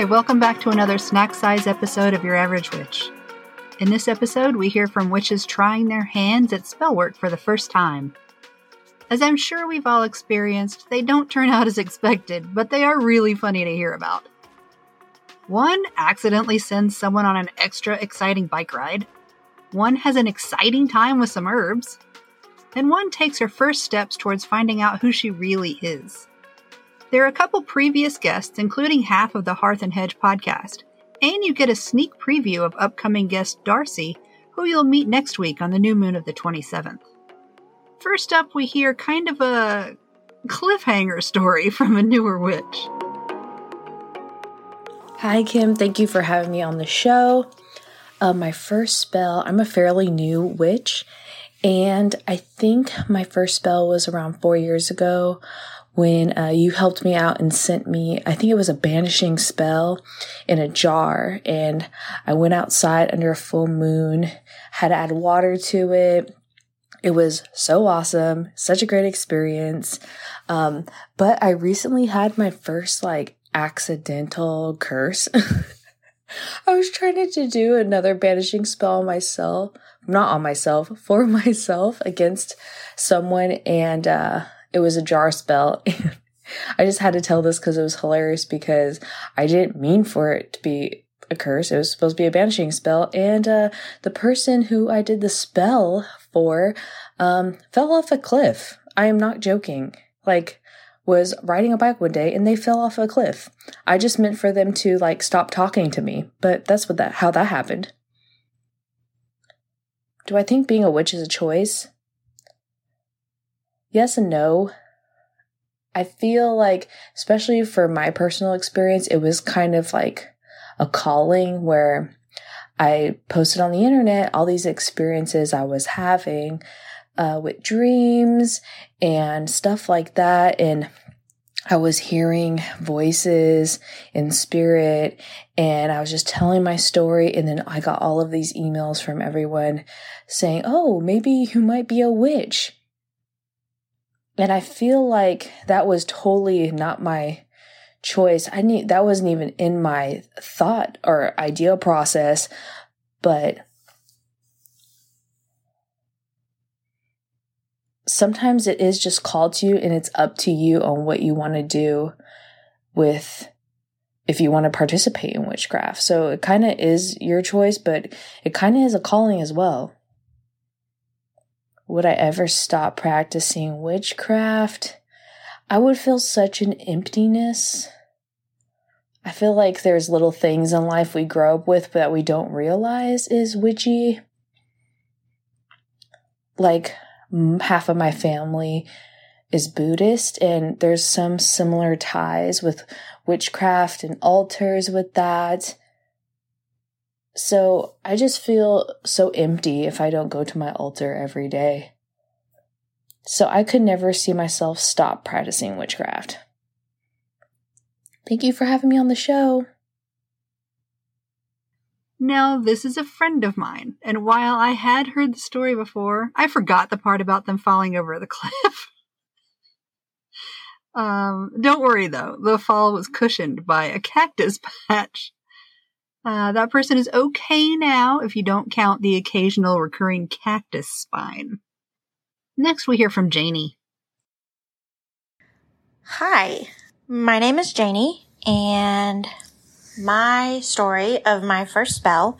Hi, welcome back to another snack-sized episode of Your Average Witch. In this episode, we hear from witches trying their hands at spell work for the first time. As I'm sure we've all experienced, they don't turn out as expected, but they are really funny to hear about. One accidentally sends someone on an extra exciting bike ride. One has an exciting time with some herbs. And one takes her first steps towards finding out who she really is. There are a couple previous guests, including half of the Hearth and Hedge podcast, and you get a sneak preview of upcoming guest Darcy, who you'll meet next week on the new moon of the 27th. First up, we hear kind of a cliffhanger story from a newer witch. Hi, Kim. Thank you for having me on the show. My first spell, I'm a fairly new witch, and I think my first spell was around 4 years ago when you helped me out and sent me, I think it was a banishing spell in a jar. And I went outside under a full moon, had to add water to it. It was so awesome, such a great experience. But I recently had my first accidental curse. I was trying to do another banishing spell for myself against someone, and it was a jar spell. I just had to tell this because it was hilarious, because I didn't mean for it to be a curse. It was supposed to be a banishing spell, and the person who I did the spell for fell off a cliff. I am not joking. Was riding a bike one day and they fell off a cliff. I just meant for them to stop talking to me, but that's how that happened. Do I think being a witch is a choice? Yes and no. I feel especially for my personal experience, it was kind of a calling where I posted on the internet all these experiences I was having with dreams and stuff like that. And I was hearing voices in spirit, and I was just telling my story. And then I got all of these emails from everyone saying, oh, maybe you might be a witch. And I feel that was totally not my choice. That wasn't even in my thought or idea process, but sometimes it is just called to you, and it's up to you on what you want to do with, if you want to participate in witchcraft. So it kind of is your choice, but it kind of is a calling as well. Would I ever stop practicing witchcraft? I would feel such an emptiness. I feel there's little things in life we grow up with that we don't realize is witchy. Half of my family is Buddhist, and there's some similar ties with witchcraft and altars with that. So I just feel so empty if I don't go to my altar every day. So I could never see myself stop practicing witchcraft. Thank you for having me on the show. Now, this is a friend of mine, and while I had heard the story before, I forgot the part about them falling over the cliff. Don't worry, though. The fall was cushioned by a cactus patch. That person is okay now, if you don't count the occasional recurring cactus spine. Next, we hear from Janie. Hi, my name is Janie, and my story of my first spell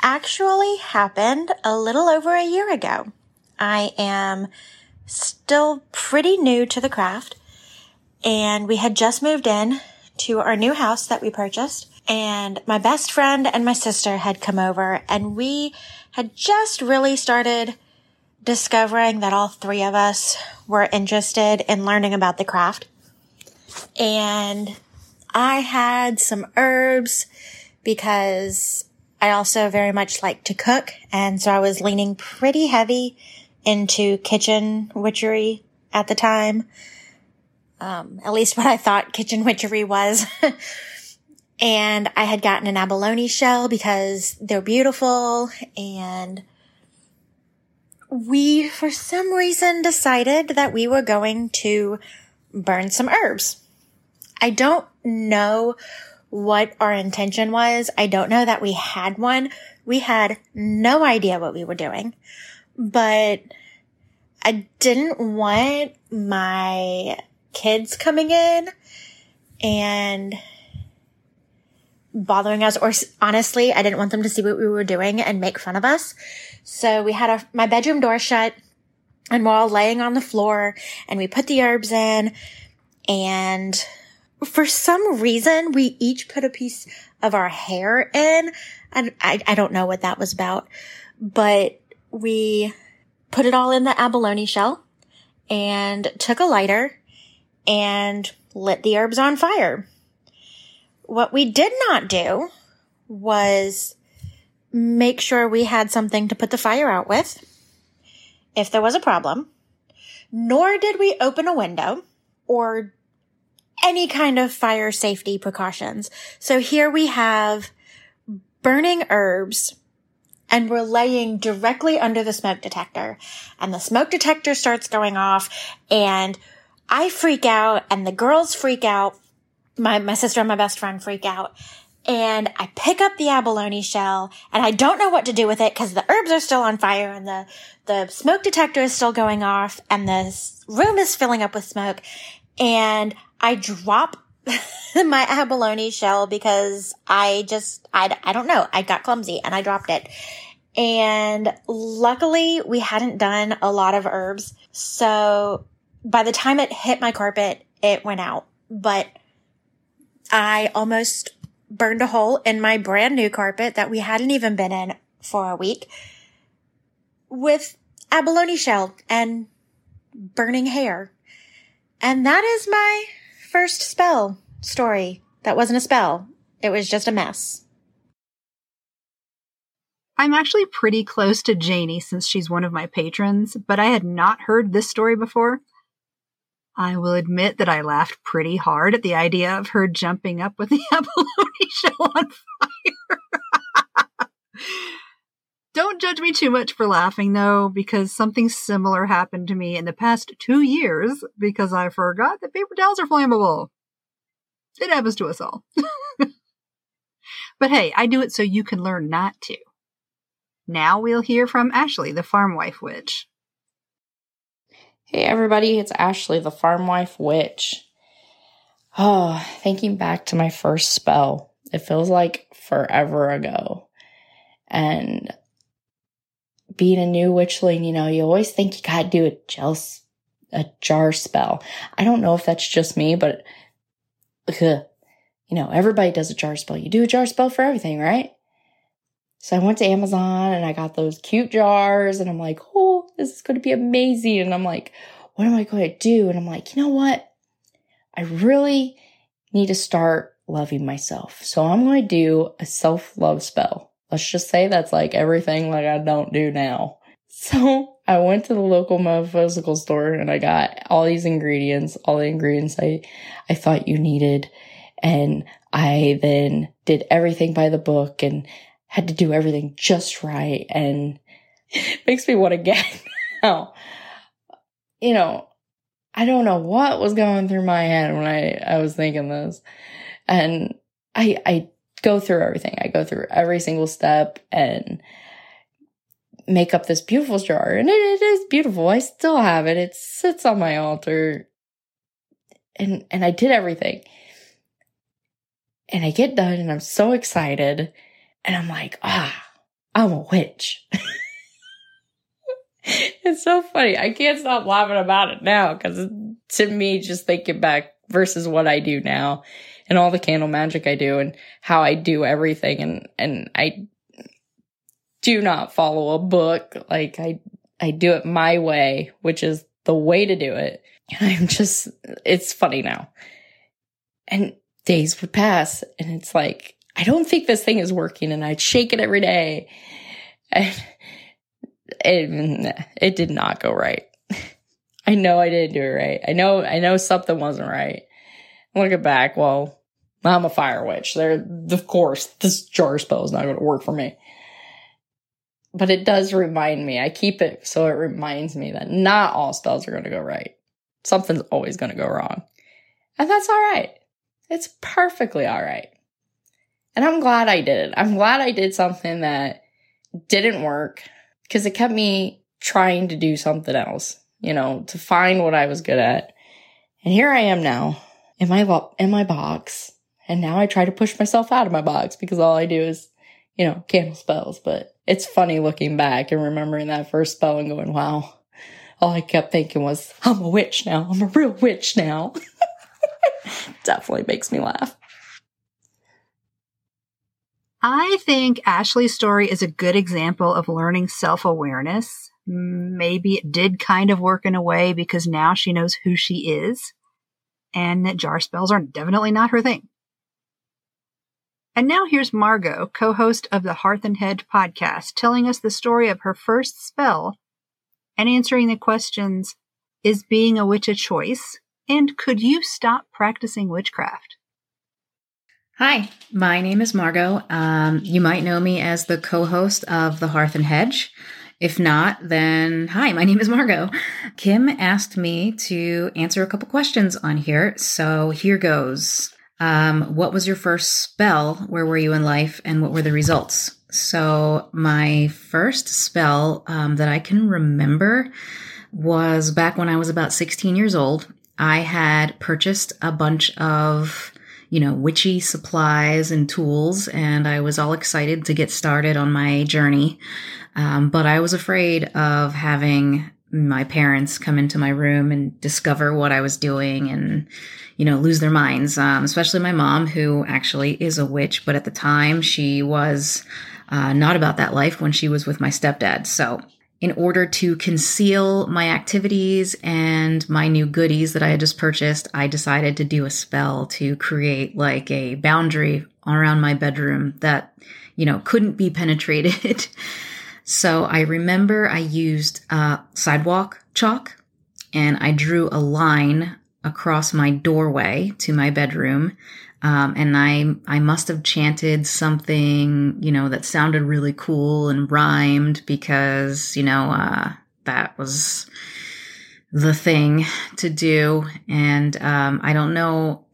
actually happened a little over a year ago. I am still pretty new to the craft, and we had just moved in to our new house that we purchased, and my best friend and my sister had come over, and we had just really started discovering that all three of us were interested in learning about the craft. And I had some herbs because I also very much like to cook, and so I was leaning pretty heavy into kitchen witchery at the time, at least what I thought kitchen witchery was. And I had gotten an abalone shell because they're beautiful, and we, for some reason, decided that we were going to burn some herbs. I don't know what our intention was. I don't know that we had one. We had no idea what we were doing, but I didn't want my kids coming in and bothering us, or honestly, I didn't want them to see what we were doing and make fun of us. So we had my bedroom door shut, and we're all laying on the floor, and we put the herbs in, and for some reason, we each put a piece of our hair in, and I don't know what that was about, but we put it all in the abalone shell and took a lighter and lit the herbs on fire. What we did not do was make sure we had something to put the fire out with if there was a problem, nor did we open a window or any kind of fire safety precautions. So here we have burning herbs, and we're laying directly under the smoke detector, and the smoke detector starts going off, and I freak out, and the girls freak out. My sister and my best friend freak out, and I pick up the abalone shell, and I don't know what to do with it because the herbs are still on fire, and the smoke detector is still going off, and this room is filling up with smoke, and I drop my abalone shell because I don't know. I got clumsy and I dropped it. And luckily we hadn't done a lot of herbs. So by the time it hit my carpet, it went out, but I almost burned a hole in my brand new carpet that we hadn't even been in for a week with abalone shell and burning hair. And that is my first spell story. That wasn't a spell. It was just a mess. I'm actually pretty close to Janie since she's one of my patrons, but I had not heard this story before. I will admit that I laughed pretty hard at the idea of her jumping up with the abalone shell on fire. Don't judge me too much for laughing, though, because something similar happened to me in the past 2 years because I forgot that paper towels are flammable. It happens to us all. But hey, I do it so you can learn not to. Now we'll hear from Ashley, the farm wife witch. Hey, everybody, it's Ashley, the farm wife witch. Oh, thinking back to my first spell, it feels like forever ago. And being a new witchling, you know, you always think you gotta do a jar spell. I don't know if that's just me, but, you know, everybody does a jar spell. You do a jar spell for everything, right? So I went to Amazon and I got those cute jars and I'm like, oh, this is going to be amazing. And I'm like, what am I going to do? And I'm like, you know what? I really need to start loving myself. So I'm going to do a self-love spell. Let's just say that's like everything like I don't do now. So I went to the local metaphysical store and I got all the ingredients I thought you needed. And I then did everything by the book and had to do everything just right. And it makes me want to gag now. You know, I don't know what was going through my head when I was thinking this. And I go through everything. I go through every single step and make up this beautiful jar. And it is beautiful. I still have it. It sits on my altar. And I did everything. And I get done and I'm so excited. And I'm like, I'm a witch. It's so funny. I can't stop laughing about it now because to me, just thinking back versus what I do now, and all the candle magic I do and how I do everything. And I do not follow a book. Like I do it my way, which is the way to do it. And it's funny now. And days would pass and it's like, I don't think this thing is working. And I'd shake it every day. And it did not go right. I know I didn't do it right. I know something wasn't right. Looking back, well, I'm a fire witch. Of course, this jar spell is not going to work for me. But it does remind me. I keep it so it reminds me that not all spells are going to go right. Something's always going to go wrong. And that's all right. It's perfectly all right. And I'm glad I did it. I'm glad I did something that didn't work because it kept me trying to do something else, you know, to find what I was good at. And here I am now in my box. And now I try to push myself out of my box because all I do is, you know, candle spells. But it's funny looking back and remembering that first spell and going, wow, all I kept thinking was, I'm a witch now. I'm a real witch now. Definitely makes me laugh. I think Ashley's story is a good example of learning self-awareness. Maybe it did kind of work in a way because now she knows who she is and that jar spells are definitely not her thing. And now here's Margot, co-host of the Hearth and Hedge podcast, telling us the story of her first spell and answering the questions, is being a witch a choice? And could you stop practicing witchcraft? Hi, my name is Margot. You might know me as the co-host of the Hearth and Hedge. If not, then hi, my name is Margot. Kim asked me to answer a couple questions on here, so here goes. What was your first spell? Where were you in life? And what were the results? So my first spell that I can remember was back when I was about 16 years old. I had purchased a bunch of, you know, witchy supplies and tools, and I was all excited to get started on my journey. But I was afraid of having my parents come into my room and discover what I was doing and, you know, lose their minds, especially my mom, who actually is a witch. But at the time, she was not about that life when she was with my stepdad. So in order to conceal my activities and my new goodies that I had just purchased, I decided to do a spell to create like a boundary around my bedroom that, you know, couldn't be penetrated. So I remember I used sidewalk chalk and I drew a line across my doorway to my bedroom. And I must have chanted something, you know, that sounded really cool and rhymed because, you know, that was the thing to do. And I don't know,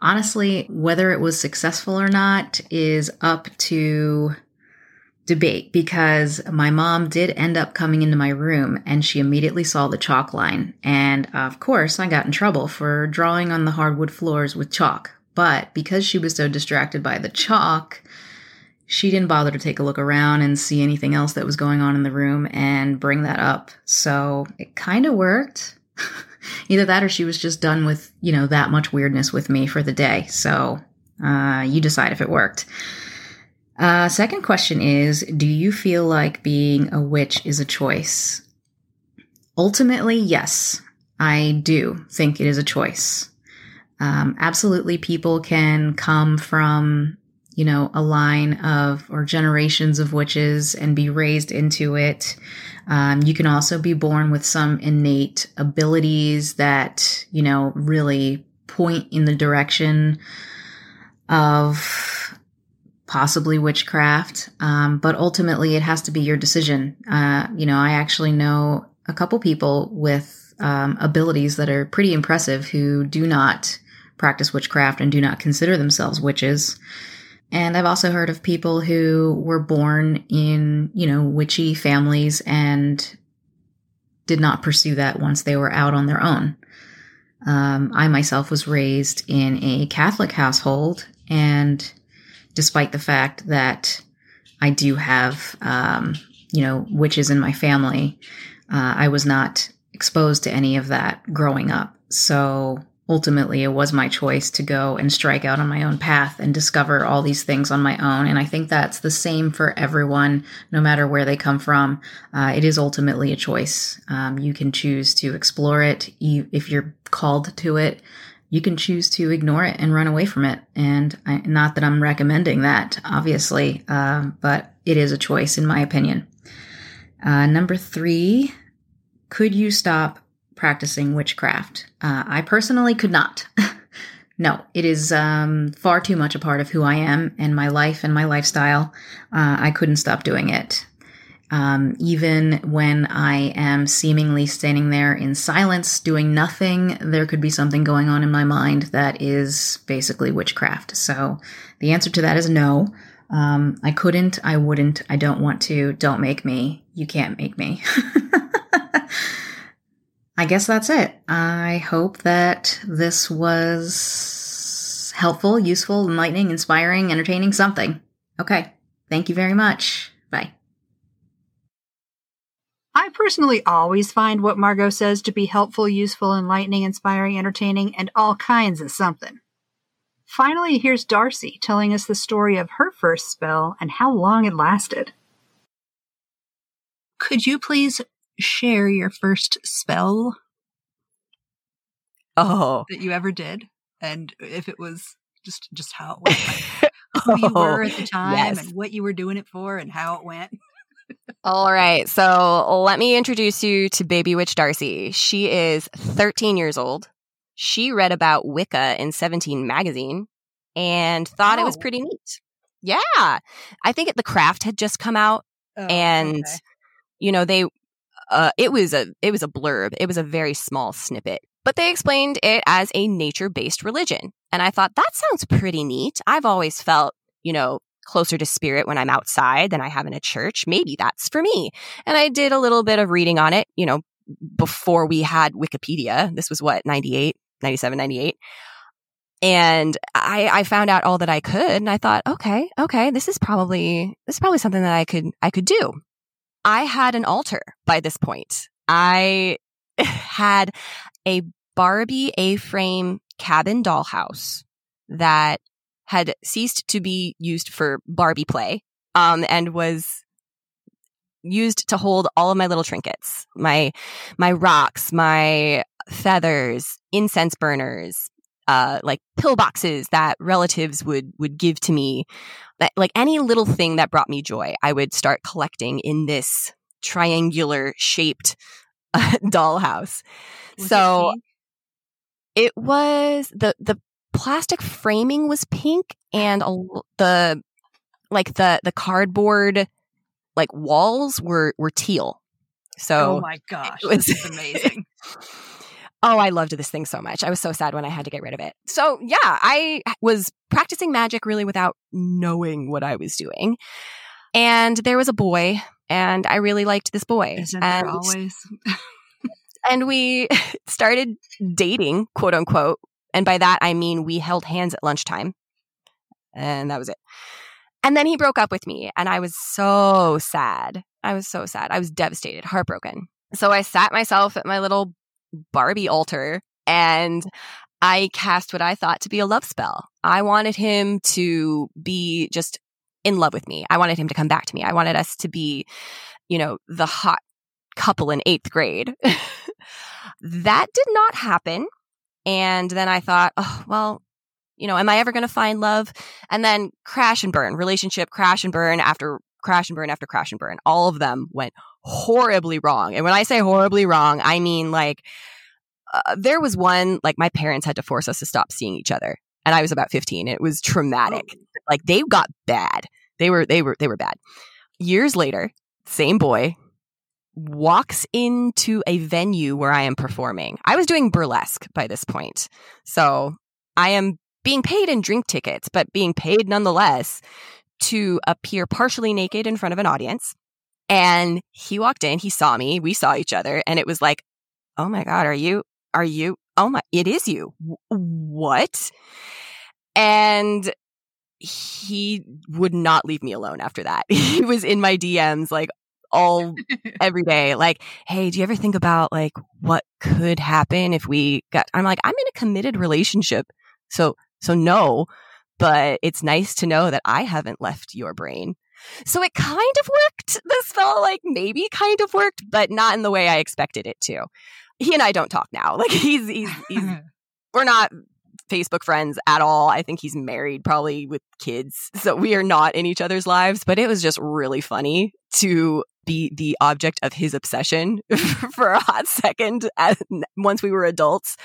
honestly, whether it was successful or not is up to debate because my mom did end up coming into my room and she immediately saw the chalk line. And of course, I got in trouble for drawing on the hardwood floors with chalk. But because she was so distracted by the chalk, she didn't bother to take a look around and see anything else that was going on in the room and bring that up. So it kind of worked. Either that or she was just done with, you know, that much weirdness with me for the day. So you decide if it worked. Second question is, do you feel like being a witch is a choice? Ultimately, yes, I do think it is a choice. Absolutely, people can come from, you know, a line of or generations of witches and be raised into it. You can also be born with some innate abilities that, you know, really point in the direction of possibly witchcraft. But ultimately it has to be your decision. You know, I actually know a couple people with abilities that are pretty impressive who do not practice witchcraft and do not consider themselves witches. And I've also heard of people who were born in, you know, witchy families and did not pursue that once they were out on their own. I myself was raised in a Catholic household, and despite the fact that I do have, you know, witches in my family, I was not exposed to any of that growing up. So ultimately, it was my choice to go and strike out on my own path and discover all these things on my own. And I think that's the same for everyone, no matter where they come from. It is ultimately a choice. You can choose to explore it if you're called to it. You can choose to ignore it and run away from it. And not that I'm recommending that, obviously, but it is a choice, in my opinion. Number three, could you stop practicing witchcraft? I personally could not. No, it is far too much a part of who I am and my life and my lifestyle. I couldn't stop doing it. Even when I am seemingly standing there in silence doing nothing, there could be something going on in my mind that is basically witchcraft. So the answer to that is no. I couldn't, I wouldn't, I don't want to, don't make me, you can't make me. I guess that's it. I hope that this was helpful, useful, enlightening, inspiring, entertaining, something. Okay. Thank you very much. Bye. I personally always find what Margot says to be helpful, useful, enlightening, inspiring, entertaining, and all kinds of something. Finally, here's Darcy telling us the story of her first spell and how long it lasted. Could you please share your first spell? Oh. That you ever did? And if it was just how it went. Who you were at the time, yes, and what you were doing it for and how it went. All right. So let me introduce you to Baby Witch Darcy. She is 13 years old. She read about Wicca in 17 magazine and thought it was pretty neat. Yeah. I think The Craft had just come out and you know, they it was a blurb. It was a very small snippet, but they explained it as a nature-based religion. And I thought that sounds pretty neat. I've always felt, you know, closer to spirit when I'm outside than I have in a church. Maybe that's for me. And I did a little bit of reading on it, you know, before we had Wikipedia. This was 98. And I found out all that I could. And I thought, okay, this is probably something that I could do. I had an altar by this point. I had a Barbie A-frame cabin dollhouse that had ceased to be used for Barbie play, and was used to hold all of my little trinkets, my rocks, my feathers, incense burners, like pillboxes that relatives would give to me. Like any little thing that brought me joy, I would start collecting in this triangular shaped dollhouse. So it was the plastic framing was pink, and the cardboard like walls were teal. So oh my gosh, this is amazing. Oh, I loved this thing so much. I was so sad when I had to get rid of it. So yeah, I was practicing magic really without knowing what I was doing. And there was a boy, and I really liked this boy. Isn't there always? And we started dating, quote unquote. And by that, I mean we held hands at lunchtime. And that was it. And then he broke up with me. And I was so sad. I was devastated, heartbroken. So I sat myself at my little Barbie altar and I cast what I thought to be a love spell. I wanted him to be just in love with me. I wanted him to come back to me. I wanted us to be, you know, the hot couple in 8th grade. That did not happen. And then I thought, oh, well, you know, am I ever going to find love? And then crash and burn, relationship crash and burn after crash and burn after crash and burn. All of them went horribly wrong. And when I say horribly wrong, I mean like there was one, like my parents had to force us to stop seeing each other. And I was about 15. It was traumatic. Like they got bad. They were bad. Years later, same boy walks into a venue where I am performing. I was doing burlesque by this point. So I am being paid in drink tickets, but being paid nonetheless to appear partially naked in front of an audience. And he walked in, he saw me, we saw each other, and it was like, oh my God, are you, oh my, it is you. What? And he would not leave me alone after that. He was in my DMs like every day, like, hey, do you ever think about like what could happen if we got? I'm like, I'm in a committed relationship, so no, but it's nice to know that I haven't left your brain. So it kind of worked. This spell, like, maybe kind of worked, but not in the way I expected it to. He and I don't talk now. Like he's we're not Facebook friends at all. I think he's married, probably with kids, so we are not in each other's lives. But it was just really funny to be the object of his obsession for a hot second. Once we were adults,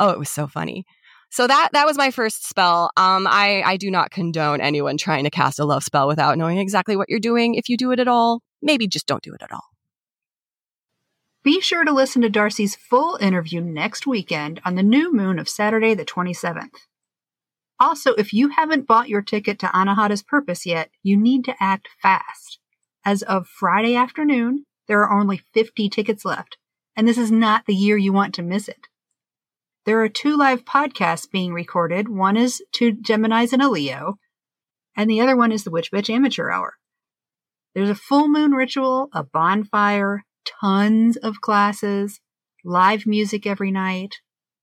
oh, it was so funny. So that was my first spell. I do not condone anyone trying to cast a love spell without knowing exactly what you're doing. If you do it at all, maybe just don't do it at all. Be sure to listen to Darcy's full interview next weekend on the new moon of Saturday the 27th. Also, if you haven't bought your ticket to Anahata's Purpose yet, you need to act fast. As of Friday afternoon, there are only 50 tickets left, and this is not the year you want to miss it. There are 2 live podcasts being recorded. One is Two Geminis and a Leo, and the other one is the Witch Bitch Amateur Hour. There's a full moon ritual, a bonfire, tons of classes, live music every night.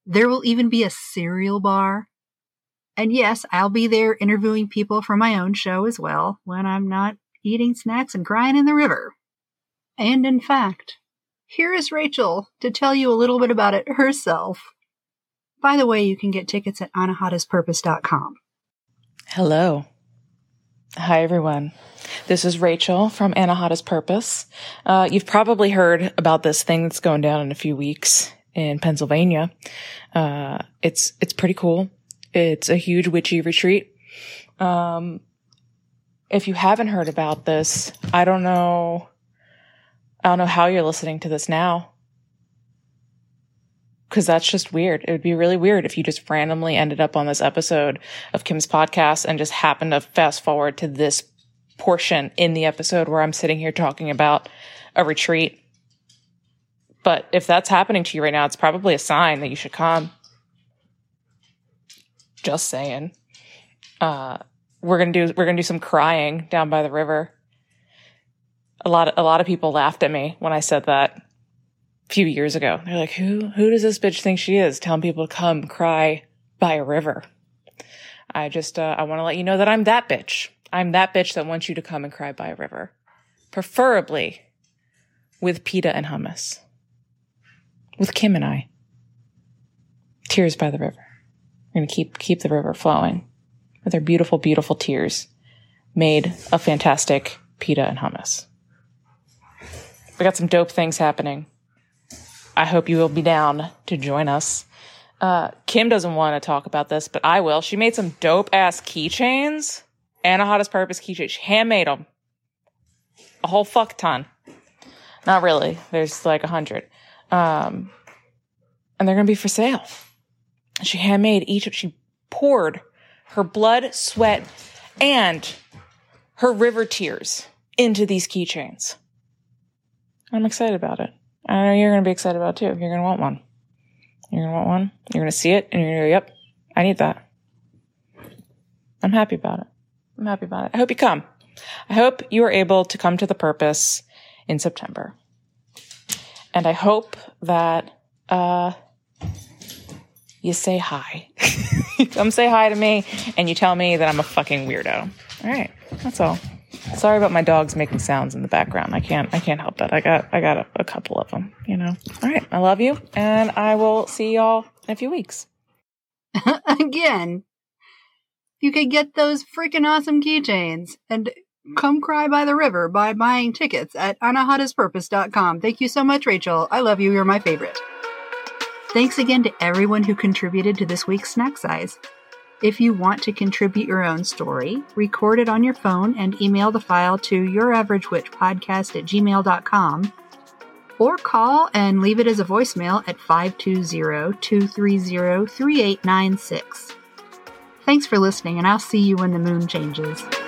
There will even be a cereal bar. And yes, I'll be there interviewing people from my own show as well when I'm not eating snacks and crying in the river. And in fact, here is Rachel to tell you a little bit about it herself. By the way, you can get tickets at anahataspurpose.com. Hello. Hi, everyone. This is Rachel from Anahata's Purpose. You've probably heard about this thing that's going down in a few weeks in Pennsylvania. It's pretty cool. It's a huge witchy retreat. If you haven't heard about this, I don't know how you're listening to this now, because that's just weird. It would be really weird if you just randomly ended up on this episode of Kim's podcast and just happened to fast forward to this portion in the episode where I'm sitting here talking about a retreat. But if that's happening to you right now, it's probably a sign that you should come. Just saying. We're gonna do some crying down by the river. A lot of people laughed at me when I said that a few years ago. They're like, who does this bitch think she is, telling people to come cry by a river? I just I want to let you know that I'm that bitch. I'm that bitch that wants you to come and cry by a river, preferably with pita and hummus, with Kim and I. Tears by the river. We're going to keep the river flowing with our beautiful, beautiful tears made of fantastic pita and hummus. We got some dope things happening. I hope you will be down to join us. Kim doesn't want to talk about this, but I will. She made some dope-ass keychains. Anahata's Purpose keychains. She handmade them. A whole fuck ton. Not really. There's like 100. And they're going to be for sale. She handmade each. She poured her blood, sweat, and her river tears into these keychains. I'm excited about it. I know you're going to be excited about it too. You're going to want one. You're going to see it, and you're going to go, yep, I need that. I'm happy about it. I hope you come. I hope you are able to come to the Purpose in September. And I hope that you say hi. You come say hi to me, and you tell me that I'm a fucking weirdo. All right, that's all. Sorry about my dogs making sounds in the background. I can't help it. I got a couple of them, you know. All right, I love you, and I will see y'all in a few weeks. Again, you can get those freaking awesome keychains and come cry by the river by buying tickets at anahataspurpose.com. Thank you so much, Rachel. I love you. You're my favorite. Thanks again to everyone who contributed to this week's Snack Size. If you want to contribute your own story, record it on your phone and email the file to youraveragewitchpodcast@gmail.com, or call and leave it as a voicemail at 520-230-3896. Thanks for listening, and I'll see you when the moon changes.